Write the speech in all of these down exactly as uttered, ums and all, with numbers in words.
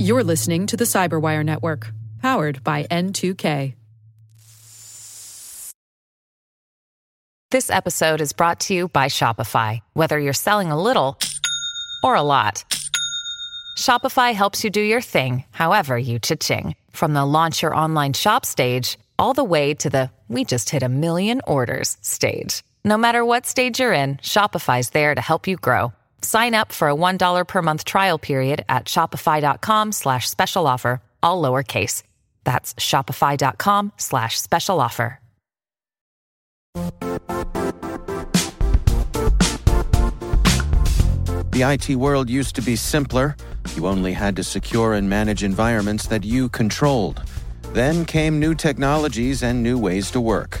You're listening to the Cyberwire Network, powered by N two K. This episode is brought to you by Shopify. Whether you're selling a little or a lot, Shopify helps you do your thing, however you cha-ching. From the launch your online shop stage, all the way to the we just hit a million orders stage. No matter what stage you're in, Shopify's there to help you grow. Sign up for a one dollar per month trial period at shopify.com slash special offer, all lowercase. That's shopify.com slash special offer. The I T world used to be simpler. You only had to secure and manage environments that you controlled. Then came new technologies and new ways to work.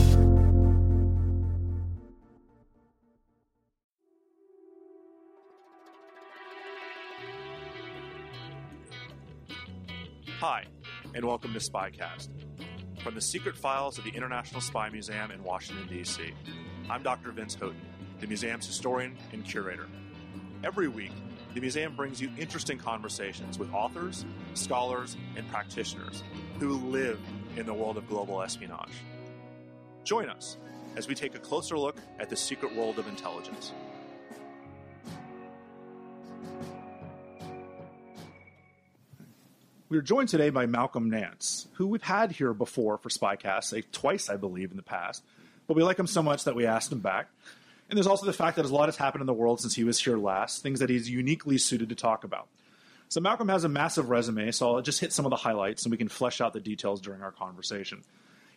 Hi, and welcome to Spycast. From the secret files of the International Spy Museum in Washington, D C, I'm Doctor Vince Houghton, the museum's historian and curator. Every week, the museum brings you interesting conversations with authors, scholars, and practitioners who live in the world of global espionage. Join us as we take a closer look at the secret world of intelligence. We're joined today by Malcolm Nance, who we've had here before for Spycast, like twice, I believe, in the past. But we like him so much that we asked him back. And there's also the fact that a lot has happened in the world since he was here last, things that he's uniquely suited to talk about. So Malcolm has a massive resume, so I'll just hit some of the highlights and we can flesh out the details during our conversation.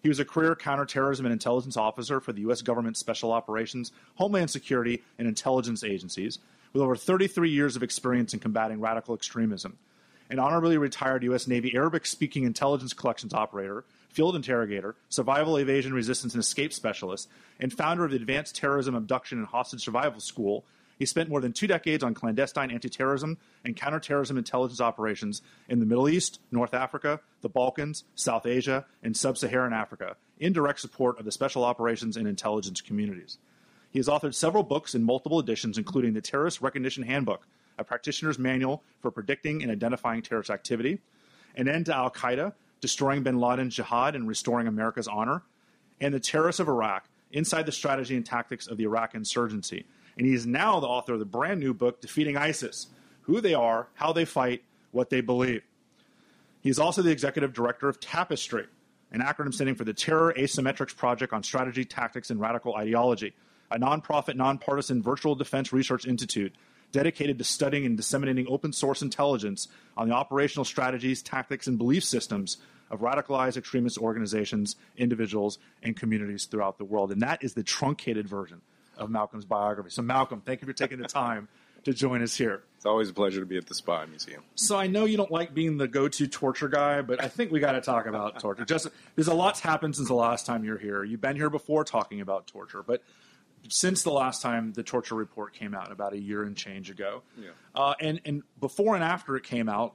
He was a career counterterrorism and intelligence officer for the U S government Special Operations, Homeland Security, and intelligence agencies, with over thirty-three years of experience in combating radical extremism. An honorably retired U S Navy Arabic-speaking intelligence collections operator, field interrogator, survival, evasion, resistance, and escape specialist, and founder of the Advanced Terrorism Abduction and Hostage Survival School, he spent more than two decades on clandestine anti-terrorism and counterterrorism intelligence operations in the Middle East, North Africa, the Balkans, South Asia, and Sub-Saharan Africa, in direct support of the special operations and intelligence communities. He has authored several books in multiple editions, including the Terrorist Recognition Handbook, a practitioner's manual for predicting and identifying terrorist activity, An End to Al-Qaeda, Destroying Bin Laden's Jihad and Restoring America's Honor, and The Terrorists of Iraq, Inside the Strategy and Tactics of the Iraq Insurgency. And he is now the author of the brand new book, Defeating ISIS, Who They Are, How They Fight, What They Believe. He is also the executive director of Tapestry, an acronym standing for the Terror Asymmetrics Project on Strategy, Tactics, and Radical Ideology, a nonprofit, nonpartisan virtual defense research institute dedicated to studying and disseminating open-source intelligence on the operational strategies, tactics, and belief systems of radicalized extremist organizations, individuals, and communities throughout the world. And that is the truncated version of Malcolm's biography. So, Malcolm, thank you for taking the time to join us here. It's always a pleasure to be at the Spy Museum. So I know you don't like being the go-to torture guy, but I think we got to talk about torture. Just, there's a lot's happened since the last time you're here. You've been here before talking about torture, but since the last time the torture report came out about a year and change ago. Yeah. Uh, and, and before and after it came out,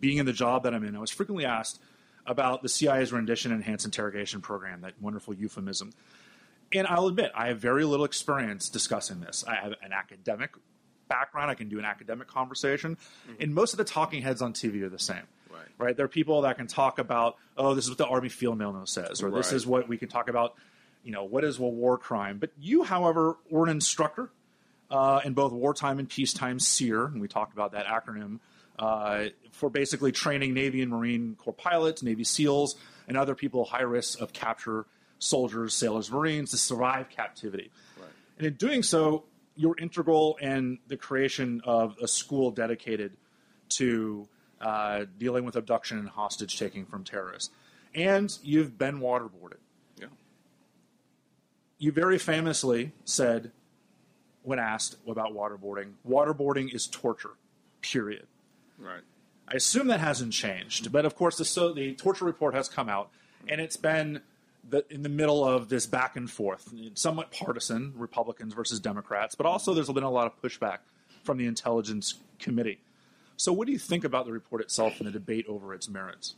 being in the job that I'm in, I was frequently asked about the C I A's rendition enhanced interrogation program, that wonderful euphemism. And I'll admit, I have very little experience discussing this. I have an academic background. I can do an academic conversation. Mm-hmm. And most of the talking heads on T V are the same. Right. Right? There are people that can talk about, oh, this is what the Army Field Manual says, or right. This is what we can talk about. You know, what is a war crime? But you, however, were an instructor uh, in both wartime and peacetime SEER, and we talked about that acronym, uh, for basically training Navy and Marine Corps pilots, Navy SEALs, and other people high risk of capture, soldiers, sailors, Marines, to survive captivity. Right. And in doing so, you're integral in the creation of a school dedicated to uh, dealing with abduction and hostage taking from terrorists. And you've been waterboarded. You very famously said, when asked about waterboarding, waterboarding is torture, period. Right. I assume that hasn't changed. But, of course, the, so the torture report has come out, and it's been the, in the middle of this back and forth, somewhat partisan, Republicans versus Democrats, but also there's been a lot of pushback from the Intelligence Committee. So what do you think about the report itself and the debate over its merits?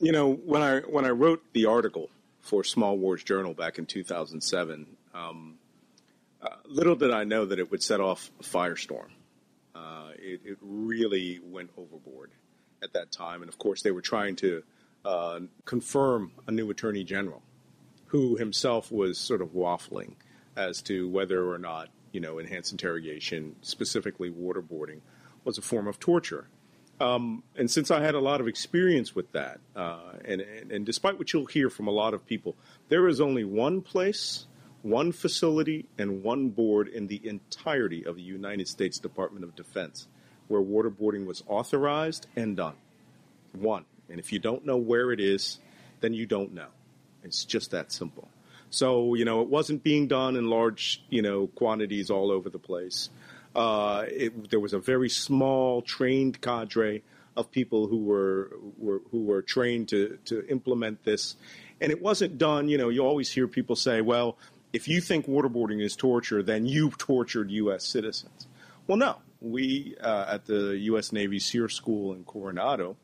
You know, when I when I wrote the article for Small Wars Journal back in two thousand seven, um, uh, little did I know that it would set off a firestorm. Uh, it, it really went overboard at that time. And, of course, they were trying to uh, confirm a new attorney general who himself was sort of waffling as to whether or not, you know, enhanced interrogation, specifically waterboarding, was a form of torture. Um, and since I had a lot of experience with that, uh, and, and, and despite what you'll hear from a lot of people, there is only one place, one facility, and one board in the entirety of the United States Department of Defense where waterboarding was authorized and done. One. And if you don't know where it is, then you don't know. It's just that simple. So, you know, it wasn't being done in large, you know, quantities all over the place. Uh, it, there was a very small, trained cadre of people who were, were who were trained to, to implement this. And it wasn't done, you know, you always hear people say, well, if you think waterboarding is torture, then you tortured U S citizens. Well, no. We, uh, at the U S Navy SEER School in Coronado,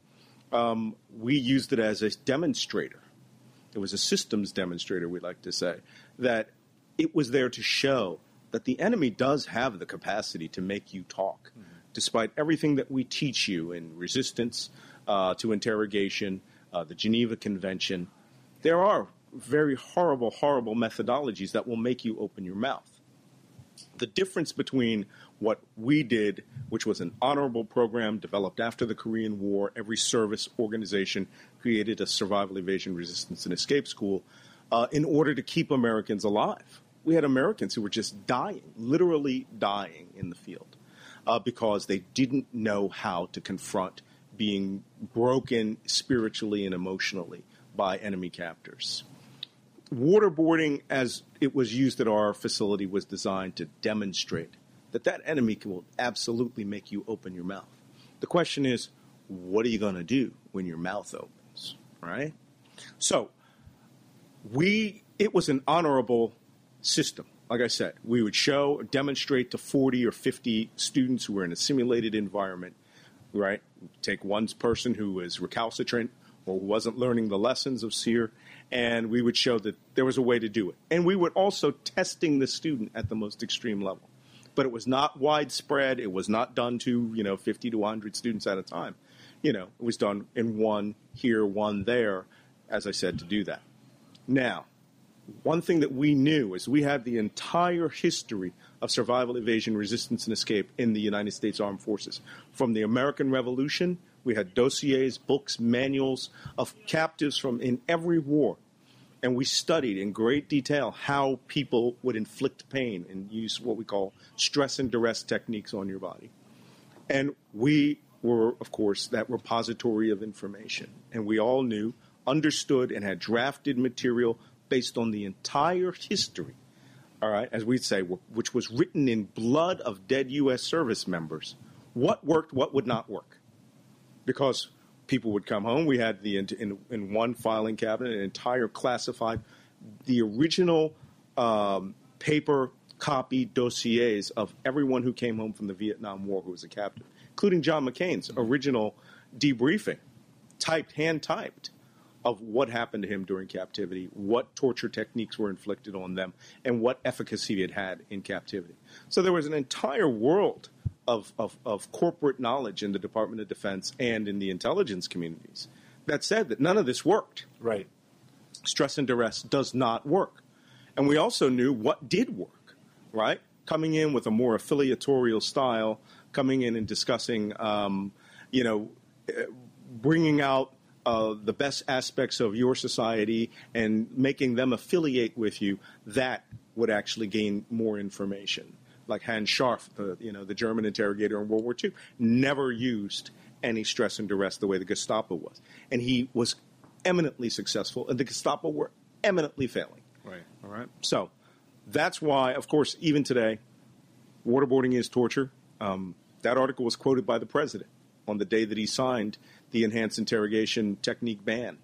um, we used it as a demonstrator. It was a systems demonstrator, we like to say, that it was there to show that the enemy does have the capacity to make you talk, mm-hmm. despite everything that we teach you in resistance uh, to interrogation, uh, the Geneva Convention. There are very horrible, horrible methodologies that will make you open your mouth. The difference between what we did, which was an honorable program developed after the Korean War, every service organization created a survival, evasion, resistance, and escape school uh, in order to keep Americans alive. We had Americans who were just dying, literally dying in the field uh, because they didn't know how to confront being broken spiritually and emotionally by enemy captors. Waterboarding, as it was used at our facility, was designed to demonstrate that that enemy will absolutely make you open your mouth. The question is, what are you going to do when your mouth opens, right? So we it was an honorable system. Like I said, we would show or demonstrate to forty or fifty students who were in a simulated environment, right? Take one person who was recalcitrant or who wasn't learning the lessons of SEER, and we would show that there was a way to do it. And we were also testing the student at the most extreme level. But it was not widespread. It was not done to, you know, fifty to one hundred students at a time. You know, it was done in one here, one there, as I said, to do that. Now, one thing that we knew is we had the entire history of survival, evasion, resistance, and escape in the United States Armed Forces. From the American Revolution, we had dossiers, books, manuals of captives from in every war. And we studied in great detail how people would inflict pain and use what we call stress and duress techniques on your body. And we were, of course, that repository of information. And we all knew, understood, and had drafted material based on the entire history, all right, as we'd say, which was written in blood of dead U S service members, what worked, what would not work. Because people would come home. We had the in, in one filing cabinet an entire classified, the original um, paper copy dossiers of everyone who came home from the Vietnam War who was a captive, including John McCain's original debriefing, typed, hand-typed, of what happened to him during captivity, what torture techniques were inflicted on them, and what efficacy it had in captivity. So there was an entire world Of, of, of corporate knowledge in the Department of Defense and in the intelligence communities that said that none of this worked. Right. Stress and duress does not work. And we also knew what did work, right? Coming in with a more affiliatorial style, coming in and discussing, um, you know, bringing out uh, the best aspects of your society and making them affiliate with you, that would actually gain more information. Like Hans Scharf, the, you know, the German interrogator in World War Two, never used any stress and duress the way the Gestapo was. And he was eminently successful, and the Gestapo were eminently failing. Right. All right. So that's why, of course, even today, waterboarding is torture. Um, that article was quoted by the president on the day that he signed the enhanced interrogation technique ban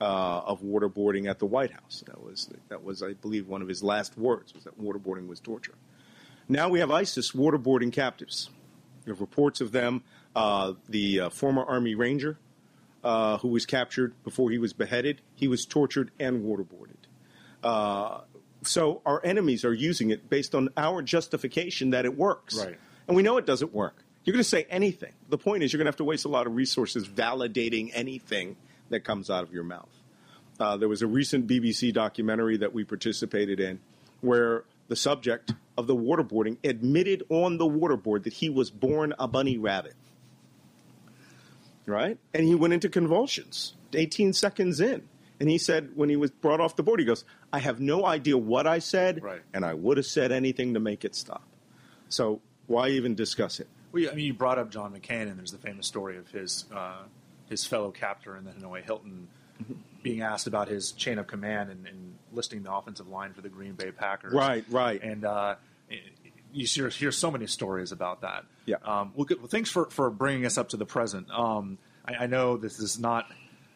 uh, of waterboarding at the White House. That was, that was, I believe, one of his last words, was that waterboarding was torture. Now we have ISIS waterboarding captives. We have reports of them. Uh, the uh, former Army Ranger uh, who was captured before he was beheaded, he was tortured and waterboarded. Uh, so our enemies are using it based on our justification that it works. Right. And we know it doesn't work. You're going to say anything. The point is you're going to have to waste a lot of resources validating anything that comes out of your mouth. Uh, there was a recent B B C documentary that we participated in where the subject of the waterboarding admitted on the waterboard that he was born a bunny rabbit. Right? And he went into convulsions eighteen seconds in. And he said when he was brought off the board, he goes, I have no idea what I said, right. and I would have said anything to make it stop. So why even discuss it? Well, yeah, I mean, you brought up John McCain, and there's the famous story of his uh, his fellow captor in the Hanoi Hilton being asked about his chain of command and, and listing the offensive line for the Green Bay Packers. Right, right. And uh, you hear, hear so many stories about that. Yeah. Um, well, good, well, thanks for, for bringing us up to the present. Um, I, I know this is not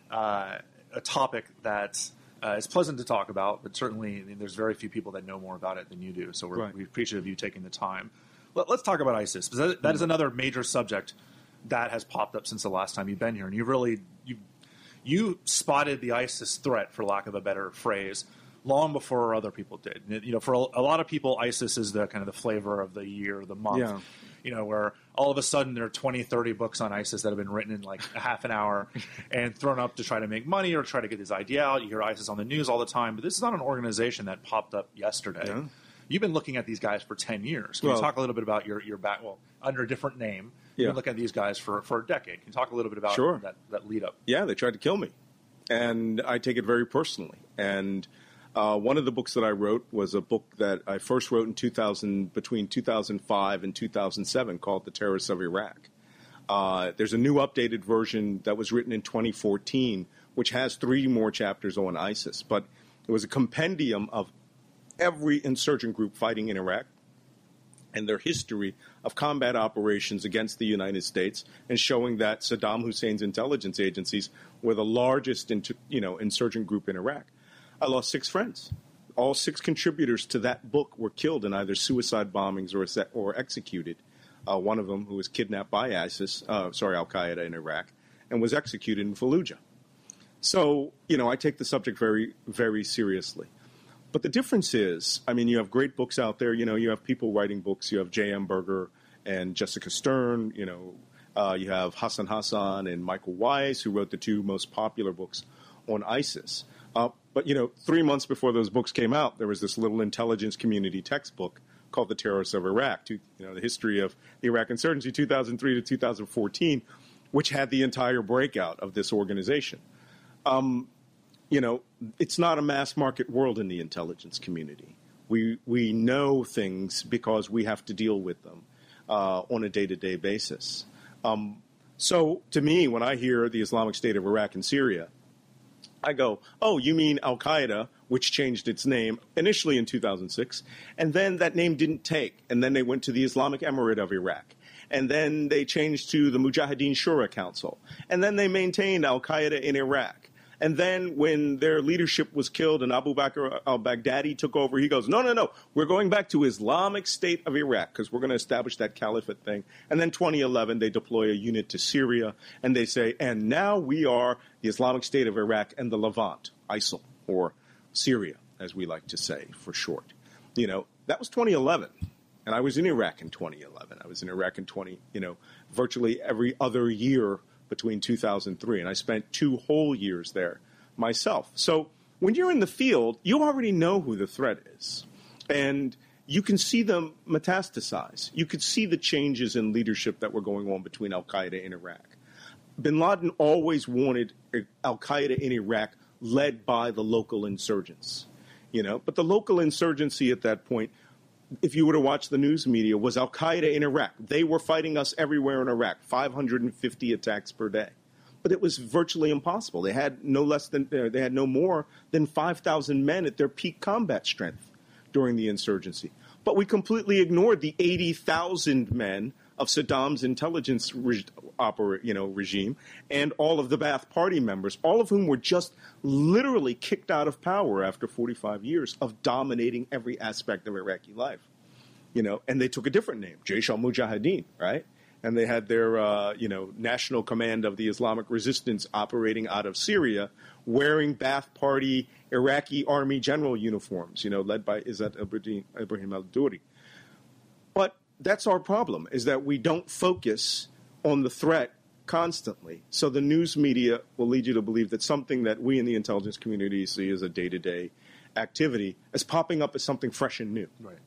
uh, a topic that uh, is pleasant to talk about, but certainly there's very few people that know more about it than you do, so we're, right. we're appreciative of you taking the time. Let's talk about ISIS, because that is another major subject that has popped up since the last time you've been here. And you really you you spotted the ISIS threat, for lack of a better phrase, long before other people did. You know, for a lot of people, ISIS is the kind of the flavor of the year, the month. Yeah. You know, where all of a sudden there are twenty, thirty books on ISIS that have been written in like a half an hour and thrown up to try to make money or try to get this idea out. You hear ISIS on the news all the time, but this is not an organization that popped up yesterday. Yeah. You've been looking at these guys for ten years. Can well, you talk a little bit about your, your back? Well, under a different name, yeah. You've been looking at these guys for, for a decade. Can you talk a little bit about sure. that, that lead up? Yeah, they tried to kill me, and I take it very personally. And uh, one of the books that I wrote was a book that I first wrote in two thousand, between two thousand five and two thousand seven, called The Terrorists of Iraq. Uh, there's a new updated version that was written in twenty fourteen, which has three more chapters on ISIS. But it was a compendium of every insurgent group fighting in Iraq and their history of combat operations against the United States, and showing that Saddam Hussein's intelligence agencies were the largest inter, you know, insurgent group in Iraq. I lost six friends. All six contributors to that book were killed in either suicide bombings or or executed. Uh, one of them, who was kidnapped by ISIS, uh, sorry, Al-Qaeda in Iraq, and was executed in Fallujah. So, you know, I take the subject very, very seriously. But the difference is, I mean, you have great books out there. You know, you have people writing books. You have J M Berger and Jessica Stern. You know, uh, you have Hassan Hassan and Michael Weiss, who wrote the two most popular books on ISIS. Uh, but, you know, three months before those books came out, there was this little intelligence community textbook called The Terrorists of Iraq, to, you know, the history of the Iraq insurgency, two thousand three to two thousand fourteen, which had the entire breakout of this organization. Um You know, it's not a mass market world in the intelligence community. We we know things because we have to deal with them uh, on a day-to-day basis. Um, so to me, when I hear the Islamic State of Iraq and Syria, I go, oh, you mean Al-Qaeda, which changed its name initially in two thousand six, and then that name didn't take, and then they went to the Islamic Emirate of Iraq. And then they changed to the Mujahideen Shura Council. And then they maintained Al-Qaeda in Iraq. And then when their leadership was killed and Abu Bakr al-Baghdadi took over, he goes, no, no, no, we're going back to Islamic State of Iraq because we're going to establish that caliphate thing. And then twenty eleven, they deploy a unit to Syria, and they say, and now we are the Islamic State of Iraq and the Levant, ISIL, or Syria, as we like to say for short. You know, that was twenty eleven, and I was in Iraq in twenty eleven. I was in Iraq in twenty, you know, virtually every other year between two thousand three, and I spent two whole years there myself. So when you're in the field, you already know who the threat is, and you can see them metastasize. You could see the changes in leadership that were going on between Al-Qaeda and Iraq. Bin Laden always wanted Al-Qaeda in Iraq led by the local insurgents, you know, but the local insurgency at that point, if you were to watch the news media, was Al-Qaeda in Iraq. They were fighting us everywhere in Iraq, five hundred fifty attacks per day. But it was virtually impossible. They had no less than they had no more than five thousand men at their peak combat strength during the insurgency. But we completely ignored the eighty thousand men of Saddam's intelligence re- opera, you know, regime and all of the Ba'ath Party members, all of whom were just literally kicked out of power after forty-five years of dominating every aspect of Iraqi life. You know, and they took a different name, Jaysh al Mujahideen, right? And they had their, uh, you know, National Command of the Islamic Resistance operating out of Syria, wearing Ba'ath Party Iraqi army general uniforms, you know, led by Izzat Ibrahim al-Duri. But that's our problem, is that we don't focus on the threat constantly. So the news media will lead you to believe that something that we in the intelligence community see as a day-to-day activity is popping up as something fresh and new. Right.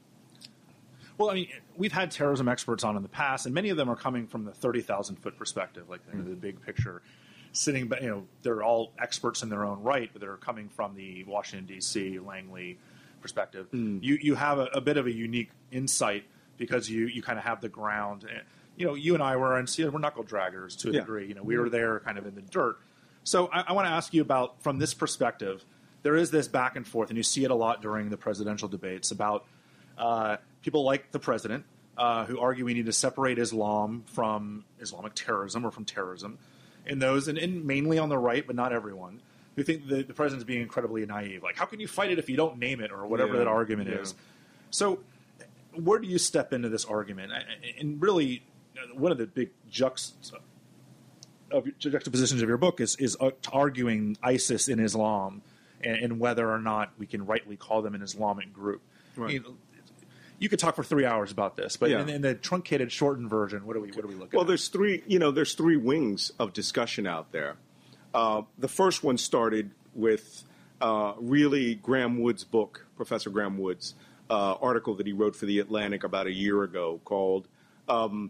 Well, I mean, we've had terrorism experts on in the past, and many of them are coming from the thirty thousand foot perspective, like mm-hmm. the big picture. Sitting, but you know, they're all experts in their own right, but they're coming from the Washington D C Langley perspective. Mm. You you have a, a bit of a unique insight because you you kind of have the ground. And, you know, you and I were in, we're knuckle draggers to a yeah. degree. You know, we were there kind of in the dirt. So I, I want to ask you about, from this perspective, there is this back and forth, and you see it a lot during the presidential debates about. Uh, People like the president uh, who argue we need to separate Islam from Islamic terrorism or from terrorism, and those, and, and mainly on the right, but not everyone, who think the, the president's being incredibly naive. Like, how can you fight it if you don't name it, or whatever yeah. that argument yeah. is? So where do you step into this argument? And really, one of the big juxt- of juxtapositions of your book is, is arguing ISIS in Islam and, and whether or not we can rightly call them an Islamic group. Right. You know, you could talk for three hours about this, but yeah. in, in the truncated, shortened version, what do we what do we look well, at? Well, there's three, you know, there's three wings of discussion out there. Uh, the first one started with uh, really Graham Wood's book, Professor Graham Wood's uh, article that he wrote for The Atlantic about a year ago called um,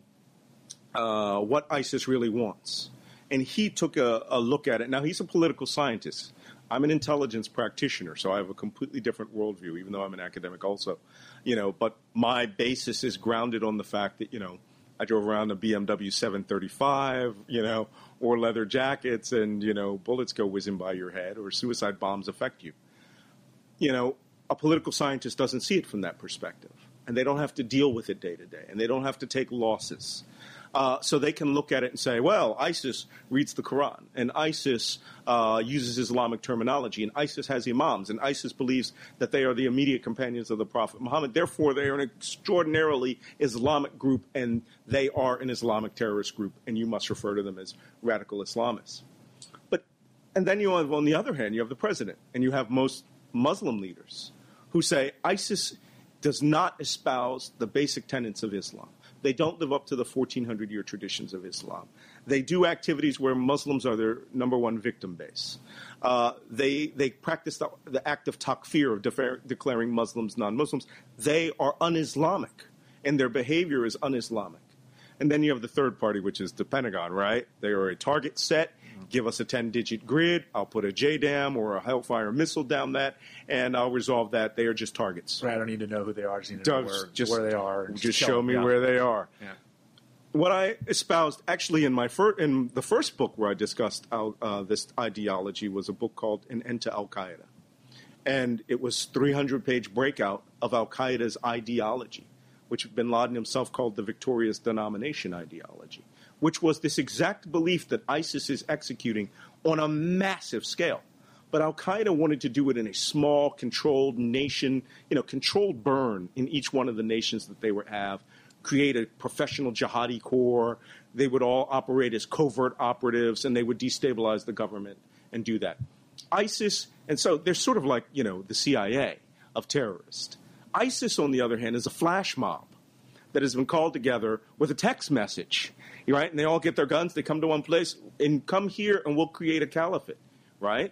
uh, "What ISIS Really Wants," and he took a, a look at it. Now, he's a political scientist. I'm an intelligence practitioner, so I have a completely different worldview, even though I'm an academic also. You know, but my basis is grounded on the fact that, you know, I drove around a B M W seven thirty-five, you know, or leather jackets and, you know, bullets go whizzing by your head or suicide bombs affect you. You know, a political scientist doesn't see it from that perspective, and they don't have to deal with it day to day, and they don't have to take losses. Uh, so they can look at it and say, well, ISIS reads the Quran, and ISIS uh, uses Islamic terminology, and ISIS has imams, and ISIS believes that they are the immediate companions of the Prophet Muhammad. Therefore, they are an extraordinarily Islamic group, and they are an Islamic terrorist group, and you must refer to them as radical Islamists. But, and then you have, on the other hand, you have the president, and you have most Muslim leaders who say ISIS does not espouse the basic tenets of Islam. They don't live up to the fourteen hundred year traditions of Islam. They do activities where Muslims are their number one victim base. Uh, they they practice the, the act of takfir, of defer, declaring Muslims non-Muslims. They are un-Islamic, and their behavior is un-Islamic. And then you have the third party, which is the Pentagon, right? They are a target set. Give us a ten digit grid. I'll put a J DAM or a Hellfire missile down that, and I'll resolve that. They are just targets. Right, I don't need to know who they are. I just need to know where, just, where they are. Just, just show me yeah. where they are. Yeah. What I espoused, actually, in my fir- in the first book where I discussed al- uh, this ideology was a book called An End to Al-Qaeda. And it was three hundred page breakout of Al-Qaeda's ideology, which bin Laden himself called the victorious denomination ideology, which was this exact belief that ISIS is executing on a massive scale. But al-Qaeda wanted to do it in a small, controlled nation, you know, controlled burn in each one of the nations that they would have, create a professional jihadi corps. They would all operate as covert operatives, and they would destabilize the government and do that. ISIS, and so they're sort of like, you know, the C I A of terrorists. ISIS, on the other hand, is a flash mob that has been called together with a text message, right? And they all get their guns, they come to one place, and come here, and we'll create a caliphate, right?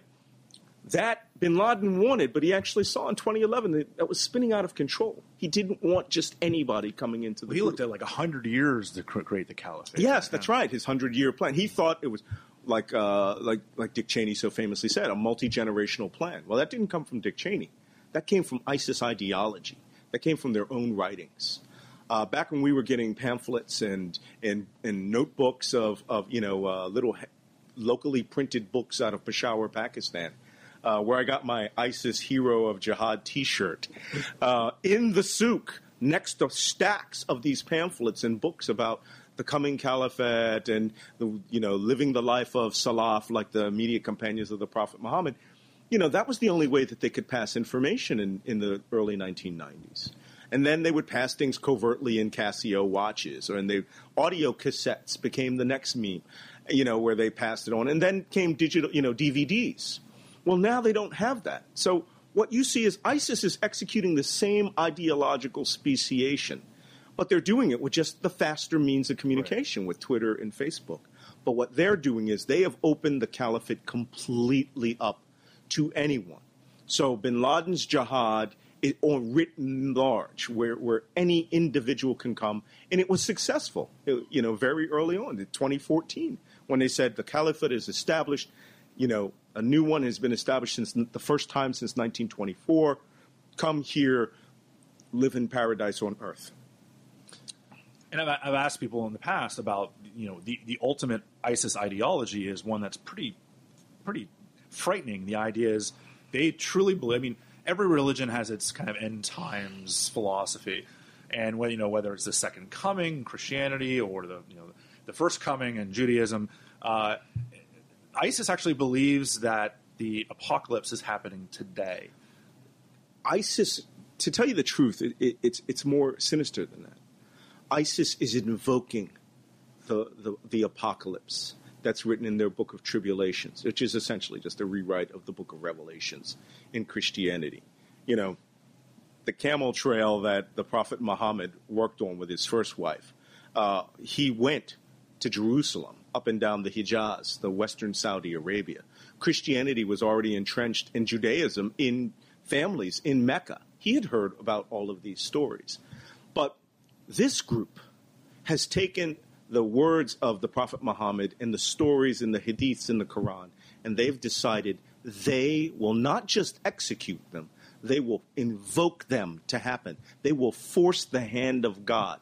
That bin Laden wanted, but he actually saw in twenty eleven that that was spinning out of control. He didn't want just anybody coming into the well, he group. Looked at like one hundred years to create the caliphate. Yes, right that's now. right, his one hundred year plan. He thought it was, like, uh, like, like Dick Cheney so famously said, a multi-generational plan. Well, that didn't come from Dick Cheney. That came from ISIS ideology. That came from their own writings. Uh, back when we were getting pamphlets and and, and notebooks of, of you know uh, little he- locally printed books out of Peshawar, Pakistan, uh, where I got my ISIS Hero of Jihad T-shirt, uh, in the souk next to stacks of these pamphlets and books about the coming caliphate and, the, you know, living the life of Salaf, like the immediate companions of the Prophet Muhammad. You know, that was the only way that they could pass information in, in the early nineteen nineties. And then they would pass things covertly in Casio watches, or and they audio cassettes became the next meme, you know, where they passed it on. And then came digital, you know, D V Ds. Well, now they don't have that. So what you see is ISIS is executing the same ideological speciation, but they're doing it with just the faster means of communication, right, with Twitter and Facebook. But what they're doing is they have opened the caliphate completely up to anyone. So bin Laden's jihad is on written large, where, where any individual can come. And it was successful, you know, very early on, in twenty fourteen, when they said the caliphate is established, you know, a new one has been established since the first time since nineteen twenty-four. Come here, live in paradise on earth. And I've, I've asked people in the past about, you know, the, the ultimate ISIS ideology is one that's pretty, pretty frightening. The idea is they truly believe, I mean, every religion has its kind of end times philosophy. And when, you know, whether it's the second coming, Christianity, or the, you know, the first coming in Judaism, uh, ISIS actually believes that the apocalypse is happening today. ISIS, to tell you the truth, it, it, it's it's more sinister than that. ISIS is invoking the, the the apocalypse that's written in their Book of Tribulations, which is essentially just a rewrite of the Book of Revelations in Christianity. You know, the camel trail that the Prophet Muhammad worked on with his first wife, uh, he went to Jerusalem, up and down the Hijaz, the western Saudi Arabia. Christianity was already entrenched in Judaism, in families, in Mecca. He had heard about all of these stories. But this group has taken the words of the Prophet Muhammad and the stories in the Hadiths in the Quran, and they've decided they will not just execute them, they will invoke them to happen. They will force the hand of God.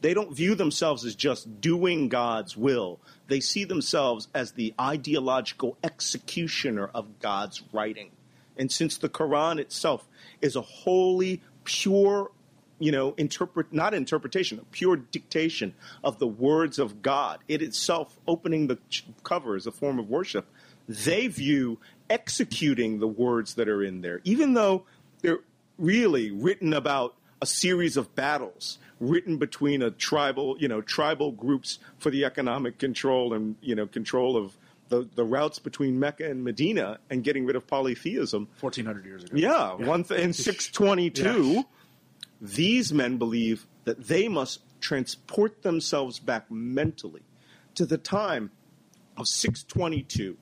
They don't view themselves as just doing God's will. They see themselves as the ideological executioner of God's writing. And since the Quran itself is a holy, pure, you know, interpret not interpretation, a pure dictation of the words of God, it itself opening the cover as a form of worship, they view executing the words that are in there, even though they're really written about a series of battles written between a tribal, you know, tribal groups for the economic control and, you know, control of the, the routes between Mecca and Medina and getting rid of polytheism. fourteen hundred years ago. Yeah, yeah. One th- in six twenty-two, yeah. These men believe that they must transport themselves back mentally to the time of six twenty-two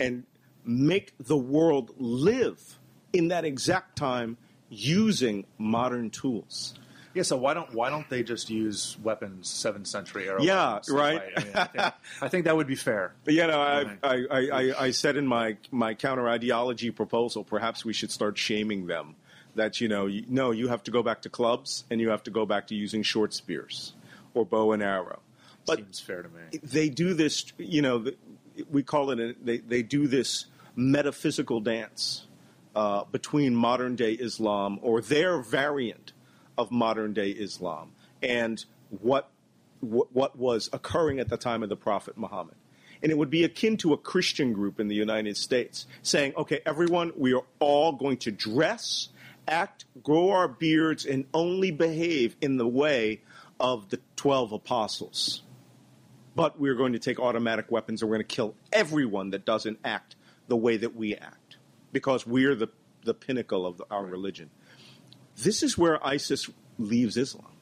and make the world live in that exact time using modern tools. Yeah, so why don't why don't they just use weapons, seventh century era? Yeah, weapons, right. right. I, mean, I, think, I think that would be fair. But, you know, I I, I, I I said in my my counter ideology proposal, perhaps we should start shaming them. That, you know, you, no, you have to go back to clubs and you have to go back to using short spears or bow and arrow. But seems fair to me. They do this, you know, we call it a, they they do this metaphysical dance uh, between modern day Islam or their variant of modern-day Islam and what, what what was occurring at the time of the Prophet Muhammad. And it would be akin to a Christian group in the United States saying, okay, everyone, we are all going to dress, act, grow our beards, and only behave in the way of the twelve apostles. But we're going to take automatic weapons and we're going to kill everyone that doesn't act the way that we act because we're the, the pinnacle of the, our religion. This is where ISIS leaves Islam.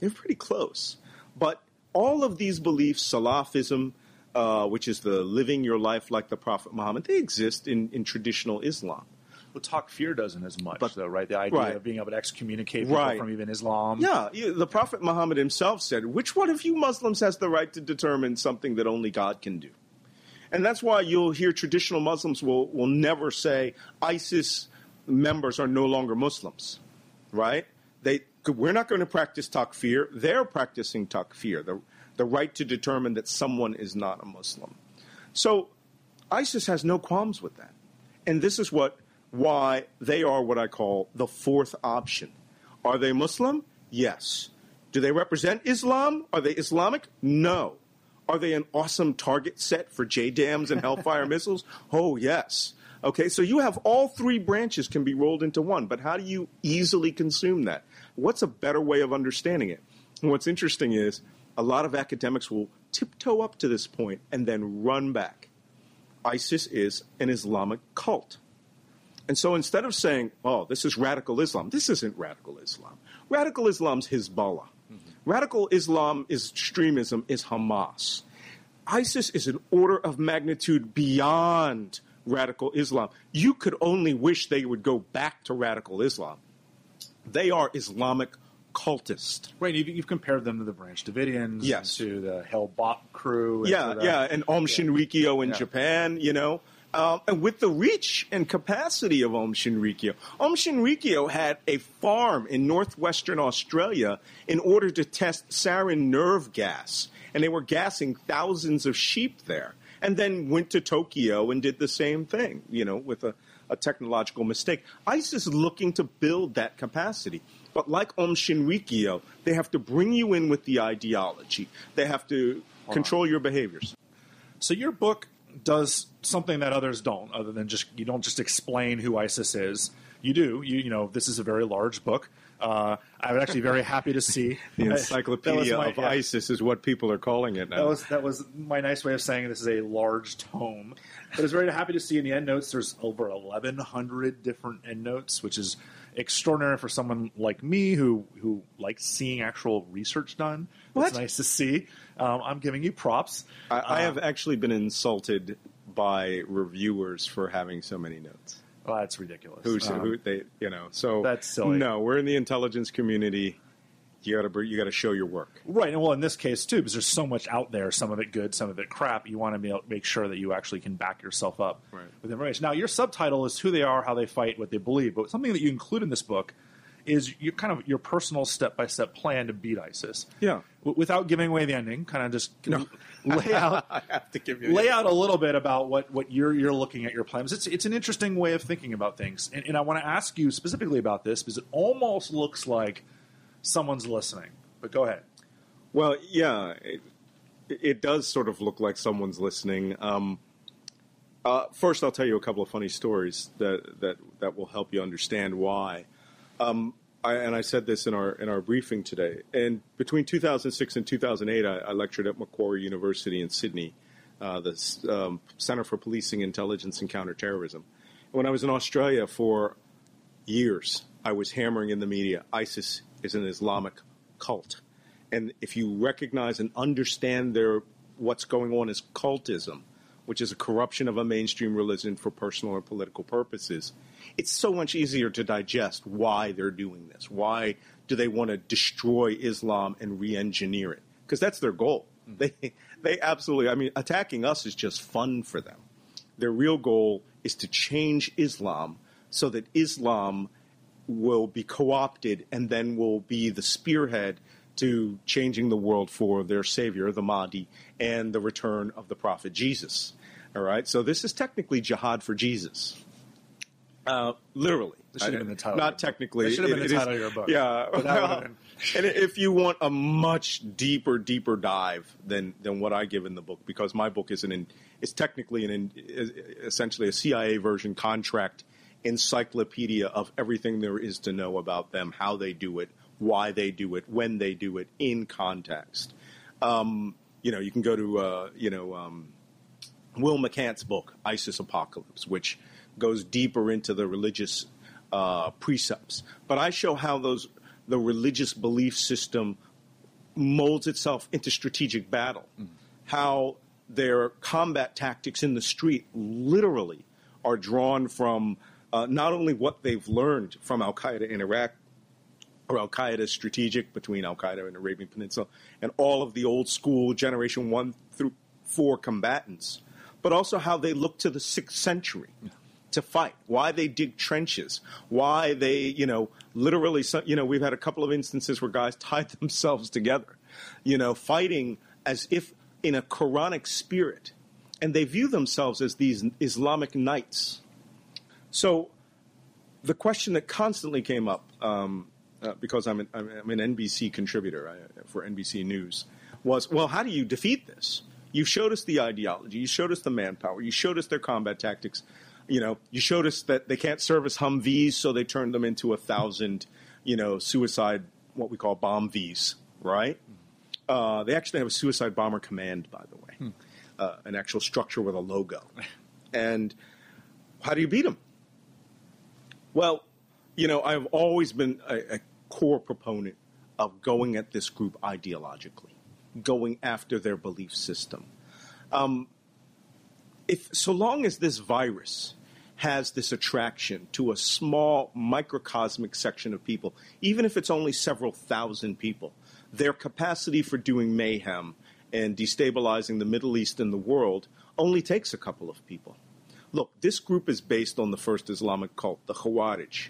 They're pretty close. But all of these beliefs, Salafism, uh, which is the living your life like the Prophet Muhammad, they exist in, in traditional Islam. Well, Takfir doesn't as much, but, though, right? The idea right. of being able to excommunicate people right. from even Islam. Yeah, the Prophet Muhammad himself said, which one of you Muslims has the right to determine something that only God can do? And that's why you'll hear traditional Muslims will, will never say ISIS members are no longer Muslims, right? They we're not going to practice takfir. They're practicing takfir, the, the right to determine that someone is not a Muslim. So ISIS has no qualms with that. And this is what why they are what I call the fourth option. Are they Muslim? Yes. Do they represent Islam? Are they Islamic? No. Are they an awesome target set for J DAMs and Hellfire missiles? Oh, yes. Okay, so you have all three branches can be rolled into one, but how do you easily consume that? What's a better way of understanding it? And what's interesting is a lot of academics will tiptoe up to this point and then run back. ISIS is an Islamic cult. And so instead of saying, oh, this is radical Islam, this isn't radical Islam. Radical Islam's Hezbollah. Mm-hmm. Radical Islam is extremism is Hamas. ISIS is an order of magnitude beyond radical Islam. You could only wish they would go back to radical Islam. They are Islamic cultists. Right, you've, you've compared them to the Branch Davidians, yes, to the Hellbach crew. And yeah, the, yeah, and Aum Shinrikyo yeah. in yeah. Japan, you know. Um, and with the reach and capacity of Aum Shinrikyo. Aum Shinrikyo had a farm in northwestern Australia in order to test sarin nerve gas. And they were gassing thousands of sheep there. And then went to Tokyo and did the same thing, you know, with a, a technological mistake. ISIS is looking to build that capacity. But like Aum Shinrikyo, they have to bring you in with the ideology. They have to Hold control on. your behaviors. So your book does something that others don't, other than just, you don't just explain who ISIS is. You do. You, you know, this is a very large book. Uh, I was actually very happy to see. The Encyclopedia my, of yeah. ISIS is what people are calling it now. That was, that was my nice way of saying this is a large tome. But I was very happy to see in the endnotes there's over eleven hundred different endnotes, which is extraordinary for someone like me who, who likes seeing actual research done. What? It's nice to see. Um, I'm giving you props. I, I uh, have actually been insulted by reviewers for having so many notes. Well, that's ridiculous. Who's, um, who they, you know, so that's silly. No, we're in the intelligence community. You got to you got to show your work, right? And well, in this case too, because there's so much out there. Some of it good, some of it crap. You want to be able to make sure that you actually can back yourself up right. with information. Now, your subtitle is who they are, how they fight, what they believe. But something that you include in this book is your kind of your personal step by step plan to beat ISIS. Yeah, w- without giving away the ending, kind of just no. lay out. I have to give you lay out a little bit about what, what you're you're looking at your plans. It's it's an interesting way of thinking about things, and, and I want to ask you specifically about this because it almost looks like someone's listening. But go ahead. Well, yeah, it, it does sort of look like someone's listening. Um, uh, first, I'll tell you a couple of funny stories that that that will help you understand why. Um, I, and I said this in our in our briefing today. And between two thousand six and two thousand eight, I, I lectured at Macquarie University in Sydney, uh, the um, Center for Policing, Intelligence, and Counterterrorism. And when I was in Australia for years, I was hammering in the media, ISIS is an Islamic cult. And if you recognize and understand their what's going on is cultism, which is a corruption of a mainstream religion for personal or political purposes, it's so much easier to digest why they're doing this. Why do they want to destroy Islam and re-engineer it? Because that's their goal. They they absolutely, I mean, attacking us is just fun for them. Their real goal is to change Islam so that Islam will be co-opted and then will be the spearhead to changing the world for their savior, the Mahdi, and the return of the prophet Jesus. All right? So this is technically jihad for Jesus. Uh, literally. This should have been the title. Not technically. This should have been the title of your book. Yeah. Well, and if you want a much deeper, deeper dive than, than what I give in the book, because my book is an is technically an in, is essentially a C I A version contract encyclopedia of everything there is to know about them, how they do it, why they do it, when they do it, in context. Um, you know, you can go to, uh, you know, um, Will McCant's book, ISIS Apocalypse, which goes deeper into the religious uh, precepts. But I show how those the religious belief system molds itself into strategic battle, mm-hmm. how their combat tactics in the street literally are drawn from uh, not only what they've learned from al-Qaeda in Iraq, or al-Qaeda's strategic between al-Qaeda and the Arabian Peninsula, and all of the old school generation one through four combatants, but also how they look to the sixth century. Yeah. To fight, why they dig trenches, why they, you know, literally, you know, we've had a couple of instances where guys tied themselves together, you know, fighting as if in a Quranic spirit. And they view themselves as these Islamic knights. So the question that constantly came up um, uh, because I'm an, I'm an N B C contributor I, for N B C News, was, well, how do you defeat this? You showed us the ideology. You showed us the manpower. You showed us their combat tactics. You know, you showed us that they can't service Humvees, so they turned them into a thousand, you know, suicide, what we call bomb Vs, right? Uh, they actually have a suicide bomber command, by the way, hmm. uh, an actual structure with a logo. And how do you beat them? Well, you know, I've always been a, a core proponent of going at this group ideologically, going after their belief system. Um, if so long as this virus has this attraction to a small microcosmic section of people, even if it's only several thousand people, their capacity for doing mayhem and destabilizing the Middle East and the world only takes a couple of people. Look, this group is based on the first Islamic cult, the Khawarij.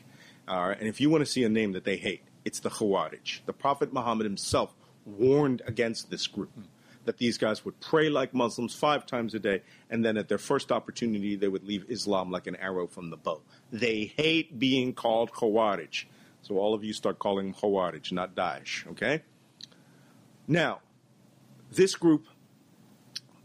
Uh, and if you want to see a name that they hate, it's the Khawarij. The Prophet Muhammad himself warned against this group, that these guys would pray like Muslims five times a day, and then at their first opportunity, they would leave Islam like an arrow from the bow. They hate being called Khawarij. So all of you start calling them Khawarij, not Daesh, okay? Now, this group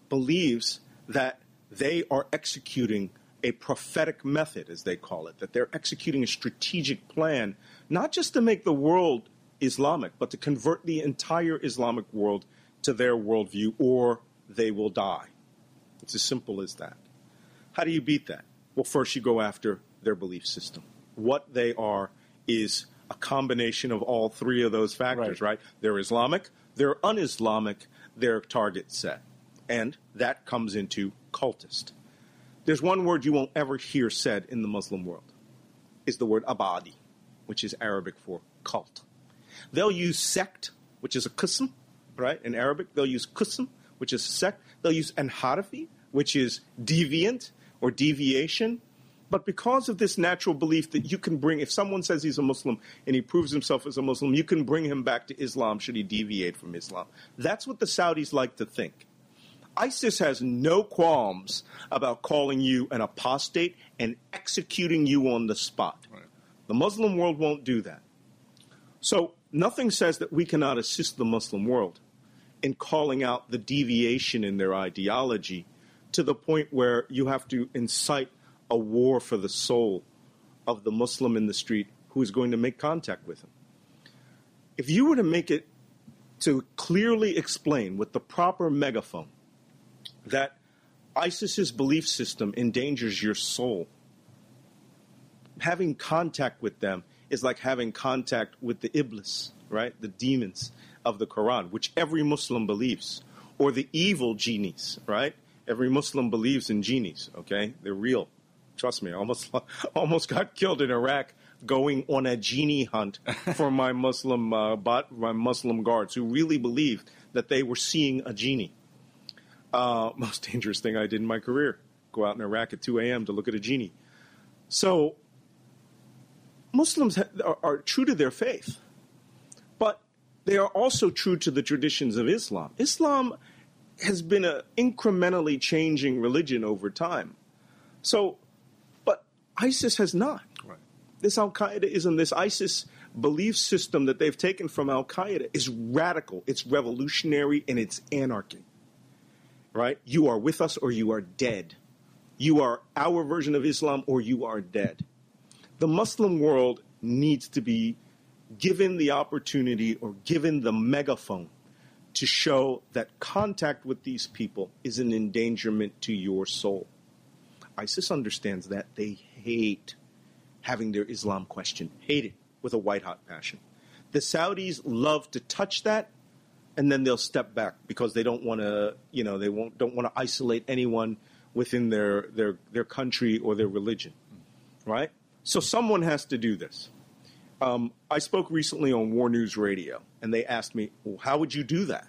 believes that they are executing a prophetic method, as they call it, that they're executing a strategic plan, not just to make the world Islamic, but to convert the entire Islamic world to their worldview, or they will die. It's as simple as that. How do you beat that? Well, first you go after their belief system. What they are is a combination of all three of those factors, right? right? They're Islamic, they're un-Islamic, they're target set. And that comes into cultist. There's one word you won't ever hear said in the Muslim world, is the word abadi, which is Arabic for cult. They'll use sect, which is a qism, right? In Arabic, they'll use qism, which is sect. They'll use anharafi, which is deviant or deviation. But because of this natural belief that you can bring, if someone says he's a Muslim and he proves himself as a Muslim, you can bring him back to Islam should he deviate from Islam. That's what the Saudis like to think. ISIS has no qualms about calling you an apostate and executing you on the spot. Right. The Muslim world won't do that. So nothing says that we cannot assist the Muslim world in calling out the deviation in their ideology to the point where you have to incite a war for the soul of the Muslim in the street who is going to make contact with him. If you were to make it to clearly explain with the proper megaphone that ISIS's belief system endangers your soul, having contact with them is like having contact with the Iblis, right? The demons of the Quran, which every Muslim believes, or the evil genies, right? Every Muslim believes in genies, okay? They're real. Trust me, I almost, almost got killed in Iraq going on a genie hunt for my Muslim, uh, bot, my Muslim guards who really believed that they were seeing a genie. Uh, most dangerous thing I did in my career, go out in Iraq at two a.m. to look at a genie. So Muslims are, are true to their faith, but they are also true to the traditions of Islam. Islam has been an incrementally changing religion over time. So, but ISIS has not. Right. This al-Qaedaism, this ISIS belief system that they've taken from al-Qaeda is radical. It's revolutionary and it's anarchic, right? You are with us or you are dead. You are our version of Islam or you are dead. The Muslim world needs to be given the opportunity or given the megaphone to show that contact with these people is an endangerment to your soul. ISIS understands that. They hate having their Islam questioned, hate it with a white-hot passion. The Saudis love to touch that, and then they'll step back because they don't want to, you know, they won't, don't want to isolate anyone within their, their, their country or their religion, right? So someone has to do this. Um, I spoke recently on War News Radio, and they asked me, well, how would you do that?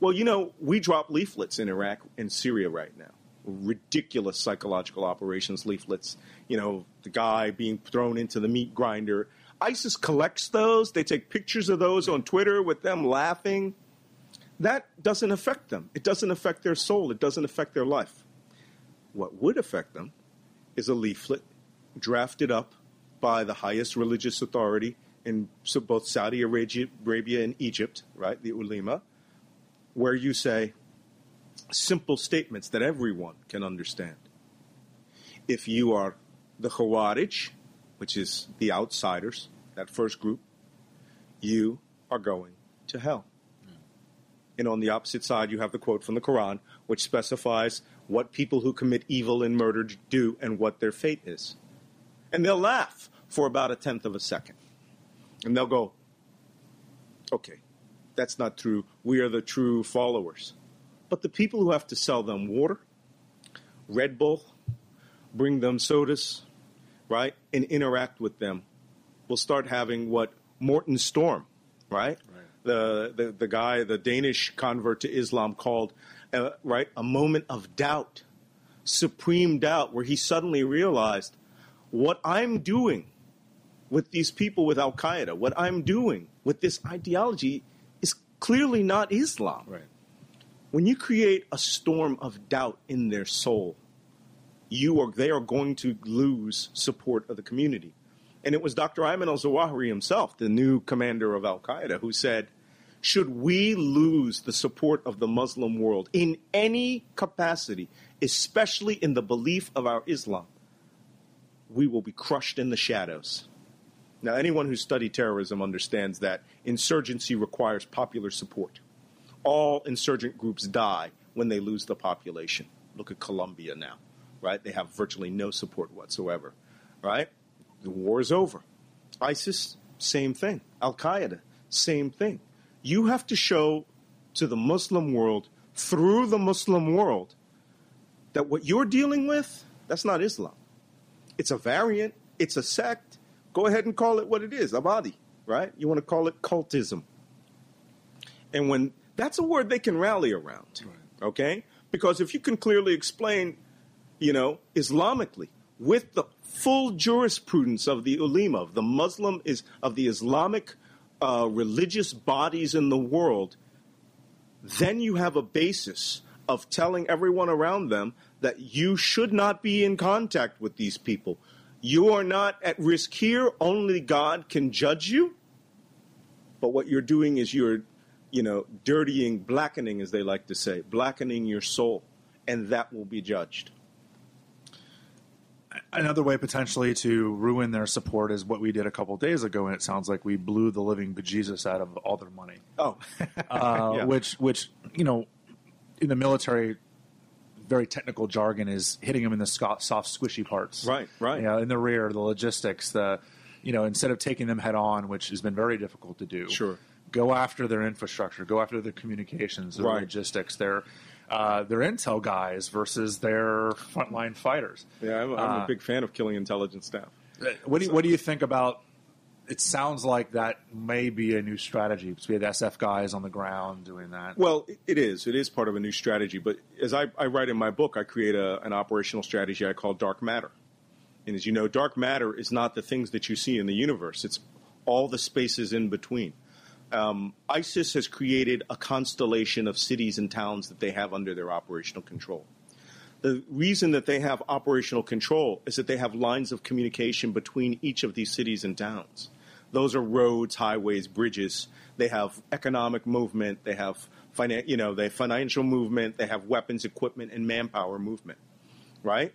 Well, you know, we drop leaflets in Iraq and Syria right now. Ridiculous psychological operations leaflets. You know, the guy being thrown into the meat grinder. ISIS collects those. They take pictures of those on Twitter with them laughing. That doesn't affect them. It doesn't affect their soul. It doesn't affect their life. What would affect them is a leaflet drafted up by the highest religious authority in so both Saudi Arabia and Egypt, right, the ulema, where you say simple statements that everyone can understand. If you are the Khawarij, which is the outsiders, that first group, you are going to hell. Mm. And on the opposite side, you have the quote from the Quran, which specifies what people who commit evil and murder do and what their fate is. And they'll laugh for about a tenth of a second. And they'll go, okay, that's not true. We are the true followers. But the people who have to sell them water, Red Bull, bring them sodas, right, and interact with them, will start having what Morten Storm, right, right. The, the the guy, the Danish convert to Islam, called, uh, right, a moment of doubt, supreme doubt, where he suddenly realized what I'm doing with these people with Al-Qaeda, what I'm doing with this ideology is clearly not Islam. Right. When you create a storm of doubt in their soul, you are, they are going to lose support of the community. And it was Doctor Ayman al-Zawahiri himself, the new commander of Al-Qaeda, who said, should we lose the support of the Muslim world in any capacity, especially in the belief of our Islam, we will be crushed in the shadows. Now, anyone who studied terrorism understands that insurgency requires popular support. All insurgent groups die when they lose the population. Look at Colombia now, right? They have virtually no support whatsoever, right? The war is over. ISIS, same thing. Al-Qaeda, same thing. You have to show to the Muslim world, through the Muslim world, that what you're dealing with, that's not Islam. It's a variant. It's a sect. Go ahead and call it what it is, Abadi, right? You want to call it cultism. And when that's a word they can rally around, right. Okay? Because if you can clearly explain, you know, Islamically, with the full jurisprudence of the ulema, of the Muslim, is of the Islamic uh, religious bodies in the world, then you have a basis of telling everyone around them that you should not be in contact with these people. You are not at risk here. Only God can judge you. But what you're doing is you're, you know, dirtying, blackening, as they like to say, blackening your soul, and that will be judged. Another way potentially to ruin their support is what we did a couple of days ago, and it sounds like we blew the living bejesus out of all their money. Oh. uh, yeah. Which, which, you know, in the military, very technical jargon is hitting them in the soft, squishy parts. Right, right. You know, in the rear, the logistics, the, you know, instead of taking them head on, which has been very difficult to do. Sure. Go after their infrastructure. Go after their communications, their right. logistics, their uh, their intel guys versus their frontline fighters. Yeah, I'm, I'm uh, a big fan of killing intelligence staff. What do you, so. what do you think about? It sounds like that may be a new strategy because we had S F guys on the ground doing that. Well, it is. It is part of a new strategy. But as I, I write in my book, I create a, an operational strategy I call dark matter. And as you know, dark matter is not the things that you see in the universe. It's all the spaces in between. Um, ISIS has created a constellation of cities and towns that they have under their operational control. The reason that they have operational control is that they have lines of communication between each of these cities and towns. Those are roads, highways, bridges. They have economic movement. They have finan- you know, they financial movement. They have weapons, equipment, and manpower movement, right?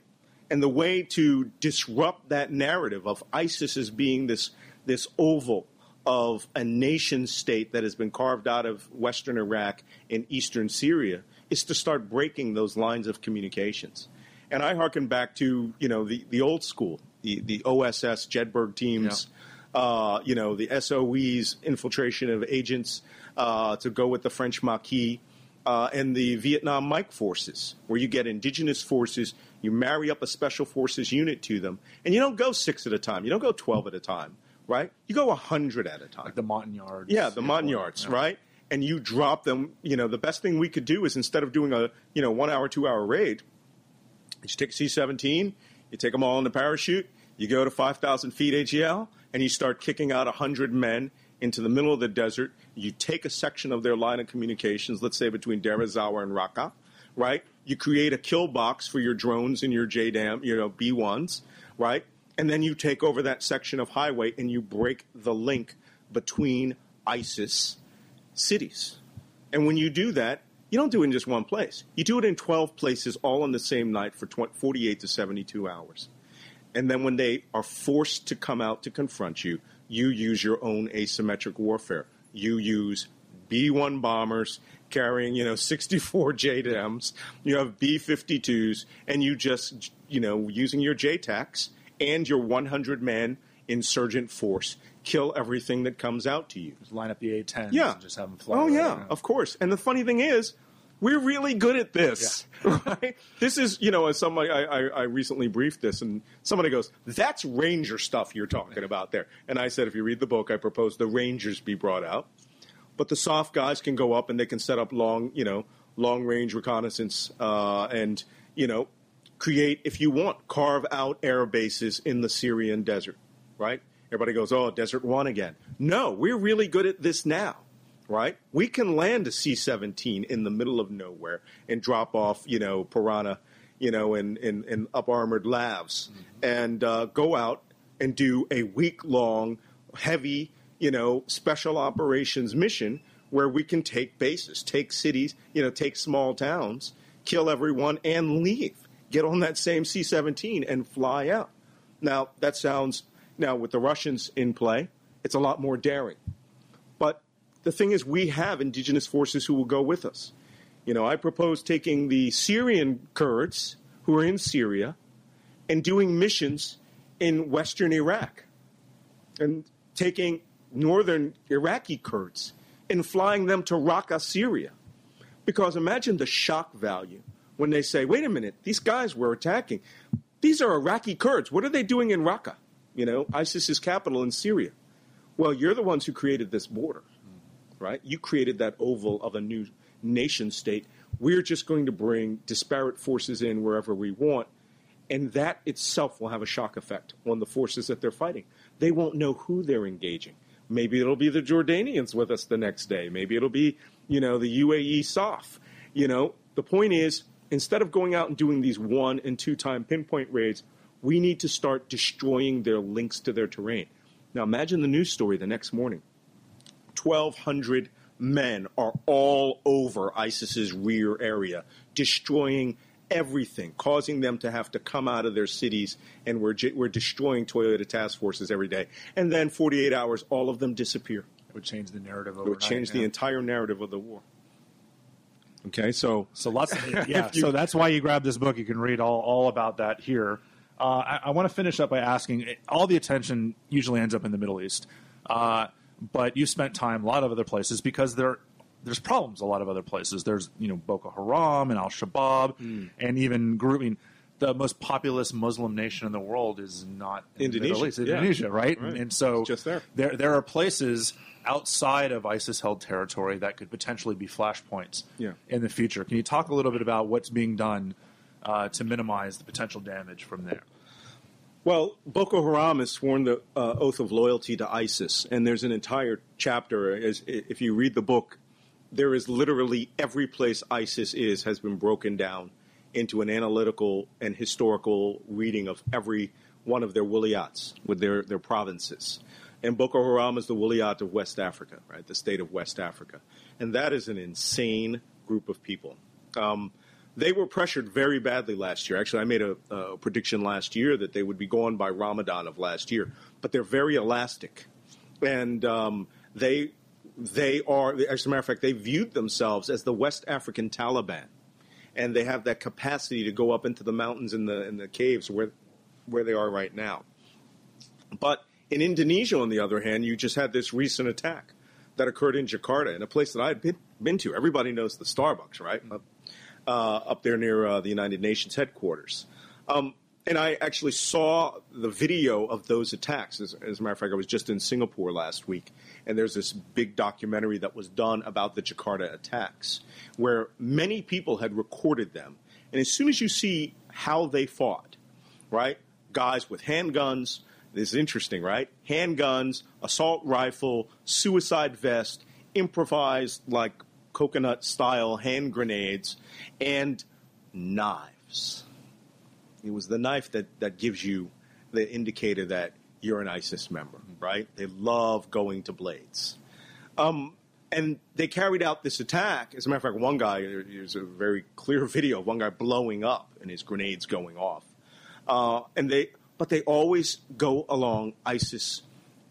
And the way to disrupt that narrative of ISIS as being this, this oval of a nation state that has been carved out of Western Iraq and Eastern Syria is to start breaking those lines of communications. And I hearken back to, you know, the, the old school, the, the O S S, Jedburgh teams, yeah. uh, you know, the S O Es, infiltration of agents uh, to go with the French Maquis, uh, and the Vietnam Mike forces, where you get indigenous forces, you marry up a special forces unit to them, and you don't go six at a time, you don't go twelve at a time. Right? You go one hundred at a time. Like the Montagnards. Yeah, the Montagnards, yeah. Right? And you drop them. You know, the best thing we could do is instead of doing a, you know, one hour, two hour raid, you take a C seventeen, you take them all in the parachute, you go to five thousand feet A G L, and you start kicking out one hundred men into the middle of the desert. You take a section of their line of communications, let's say between Deir ez-Zawar and Raqqa, right? You create a kill box for your drones and your J D A M, you know, B ones, right? And then you take over that section of highway and you break the link between ISIS cities. And when you do that, you don't do it in just one place. You do it in twelve places all on the same night for forty-eight to seventy-two hours. And then when they are forced to come out to confront you, you use your own asymmetric warfare. You use B one bombers carrying, you know, sixty-four J D Ms. You have B fifty-twos, and you just, you know, using your J TACs and your one hundred man insurgent force, kill everything that comes out to you. Just line up the A tens yeah. and just have them fly. Oh, yeah, around. Of course. And the funny thing is, we're really good at this, yeah. right? This is, you know, as somebody, I, I, I recently briefed this, and somebody goes, that's Ranger stuff you're talking about there. And I said, if you read the book, I propose the Rangers be brought out. But the soft guys can go up and they can set up long, you know, long-range reconnaissance uh, and, you know, create, if you want, carve out air bases in the Syrian desert, right? Everybody goes, oh, Desert One again. No, we're really good at this now. Right? We can land a C seventeen in the middle of nowhere and drop off, you know, Piranha, you know, in, in, in up-armored labs mm-hmm. and uh, go out and do a week-long, heavy, you know, special operations mission where we can take bases, take cities, you know, take small towns, kill everyone and leave. Get on that same C seventeen and fly out. Now, that sounds, now with the Russians in play, it's a lot more daring. The thing is, we have indigenous forces who will go with us. You know, I propose taking the Syrian Kurds who are in Syria and doing missions in western Iraq and taking northern Iraqi Kurds and flying them to Raqqa, Syria. Because imagine the shock value when they say, wait a minute, these guys we're attacking, these are Iraqi Kurds. What are they doing in Raqqa? You know, ISIS's capital in Syria. Well, you're the ones who created this border. Right? You created that oval of a new nation state. We're just going to bring disparate forces in wherever we want, and that itself will have a shock effect on the forces that they're fighting. They won't know who they're engaging. Maybe it'll be the Jordanians with us the next day. Maybe it'll be, you know, the U A E S A F. You know, the point is, instead of going out and doing these one- and two-time pinpoint raids, we need to start destroying their links to their terrain. Now, imagine the news story the next morning. twelve hundred men are all over ISIS's rear area, destroying everything, causing them to have to come out of their cities, and we're we're destroying Toyota task forces every day. And then forty-eight hours, all of them disappear. It would change the narrative overnight. It would change yeah. the entire narrative of the war. Okay, so... So lots of, yeah, you, so that's why you grab this book. You can read all, all about that here. Uh, I, I want to finish up by asking, all the attention usually ends up in the Middle East. Uh But you spent time a lot of other places because there, there's problems a lot of other places. There's, you know, Boko Haram and Al-Shabaab mm. and even grouping. The most populous Muslim nation in the world is not in Indonesia. The Middle East. It's yeah. Indonesia, right? right. And, and so it's just there. there there are places outside of ISIS-held territory that could potentially be flashpoints yeah. in the future. Can you talk a little bit about what's being done uh, to minimize the potential damage from there? Well, Boko Haram has sworn the uh, oath of loyalty to ISIS, and there's an entire chapter. As, if you read the book, there is literally every place ISIS is has been broken down into an analytical and historical reading of every one of their wilayats with their, their provinces. And Boko Haram is the wilayat of West Africa, right, the state of West Africa. And that is an insane group of people. Um They were pressured very badly last year. Actually, I made a, a prediction last year that they would be gone by Ramadan of last year. But they're very elastic. And um, they they are, as a matter of fact, they viewed themselves as the West African Taliban. And they have that capacity to go up into the mountains and the, and the caves where, where they are right now. But in Indonesia, on the other hand, you just had this recent attack that occurred in Jakarta, in a place that I had been, been to. Everybody knows the Starbucks, right? Mm-hmm. Uh, up there near uh, the United Nations headquarters. Um, and I actually saw the video of those attacks. As, as a matter of fact, I was just in Singapore last week, and there's this big documentary that was done about the Jakarta attacks, where many people had recorded them. And as soon as you see how they fought, right, guys with handguns, this is interesting, right, handguns, assault rifle, suicide vest, improvised, like, coconut-style hand grenades, and knives. It was the knife that, that gives you the indicator that you're an ISIS member, right? They love going to Blades. Um, and they carried out this attack. As a matter of fact, one guy, there's a very clear video of one guy blowing up and his grenades going off. Uh, and they, but they always go along ISIS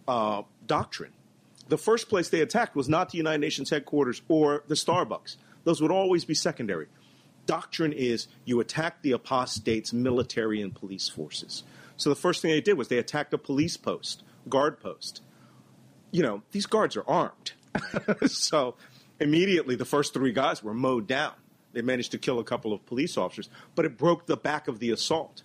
uh, doctrine. The first place they attacked was not the United Nations headquarters or the Starbucks. Those would always be secondary. Doctrine is you attack the apostates' military and police forces. So the first thing they did was they attacked a police post, guard post. You know, these guards are armed. So immediately the first three guys were mowed down. They managed to kill a couple of police officers, but it broke the back of the assault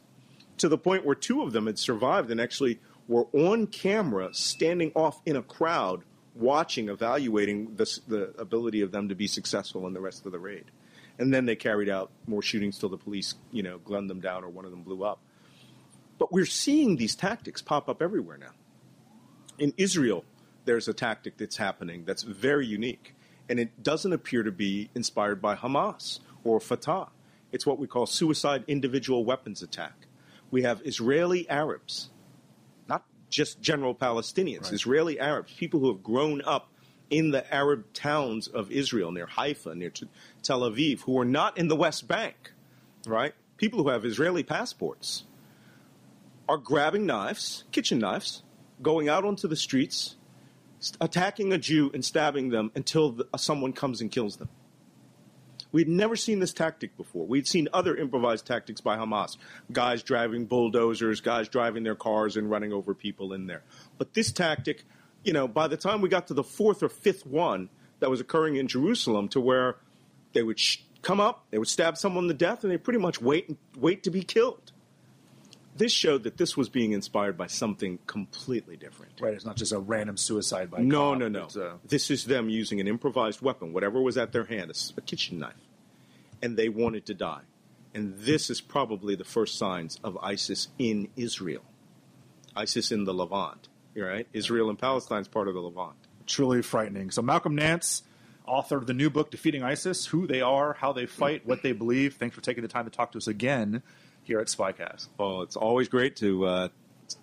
to the point where two of them had survived and actually were on camera standing off in a crowd watching, evaluating the, the ability of them to be successful in the rest of the raid. And then they carried out more shootings till the police, you know, gunned them down or one of them blew up. But we're seeing these tactics pop up everywhere now. In Israel, there's a tactic that's happening that's very unique, and it doesn't appear to be inspired by Hamas or Fatah. It's what we call suicide individual weapons attack. We have Israeli Arabs, not just general Palestinians, right. Israeli Arabs, people who have grown up in the Arab towns of Israel, near Haifa, near Tel Aviv, who are not in the West Bank, right? People who have Israeli passports are grabbing knives, kitchen knives, going out onto the streets, st- attacking a Jew and stabbing them until the, uh, someone comes and kills them. We'd never seen this tactic before. We'd seen other improvised tactics by Hamas, guys driving bulldozers, guys driving their cars and running over people in there. But this tactic, you know, by the time we got to the fourth or fifth one that was occurring in Jerusalem, to where they would sh- come up, they would stab someone to death, and they pretty much wait and wait to be killed. This showed that this was being inspired by something completely different. Right, it's not just a random suicide by No, cop, no, no. Uh... This is them using an improvised weapon, whatever was at their hand, a, a kitchen knife, and they wanted to die. And this is probably the first signs of ISIS in Israel, ISIS in the Levant, right? Israel and Palestine is part of the Levant. Truly frightening. So Malcolm Nance, author of the new book, Defeating ISIS, Who They Are, How They Fight, What They Believe. Thanks for taking the time to talk to us again here at Spycast. Well, it's always great to uh,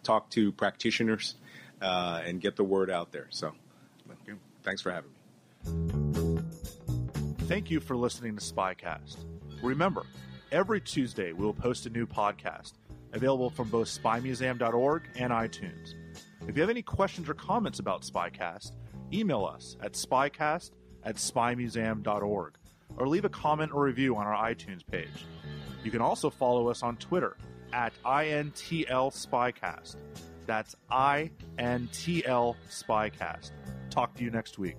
talk to practitioners uh, and get the word out there. So thanks for having me. Thank you for listening to Spycast. Remember, every Tuesday we will post a new podcast available from both spy museum dot org and iTunes. If you have any questions or comments about Spycast, email us at spycast at spy museum dot org or leave a comment or review on our iTunes page. You can also follow us on Twitter at I N T L Spycast. That's I N T L Spycast. Talk to you next week.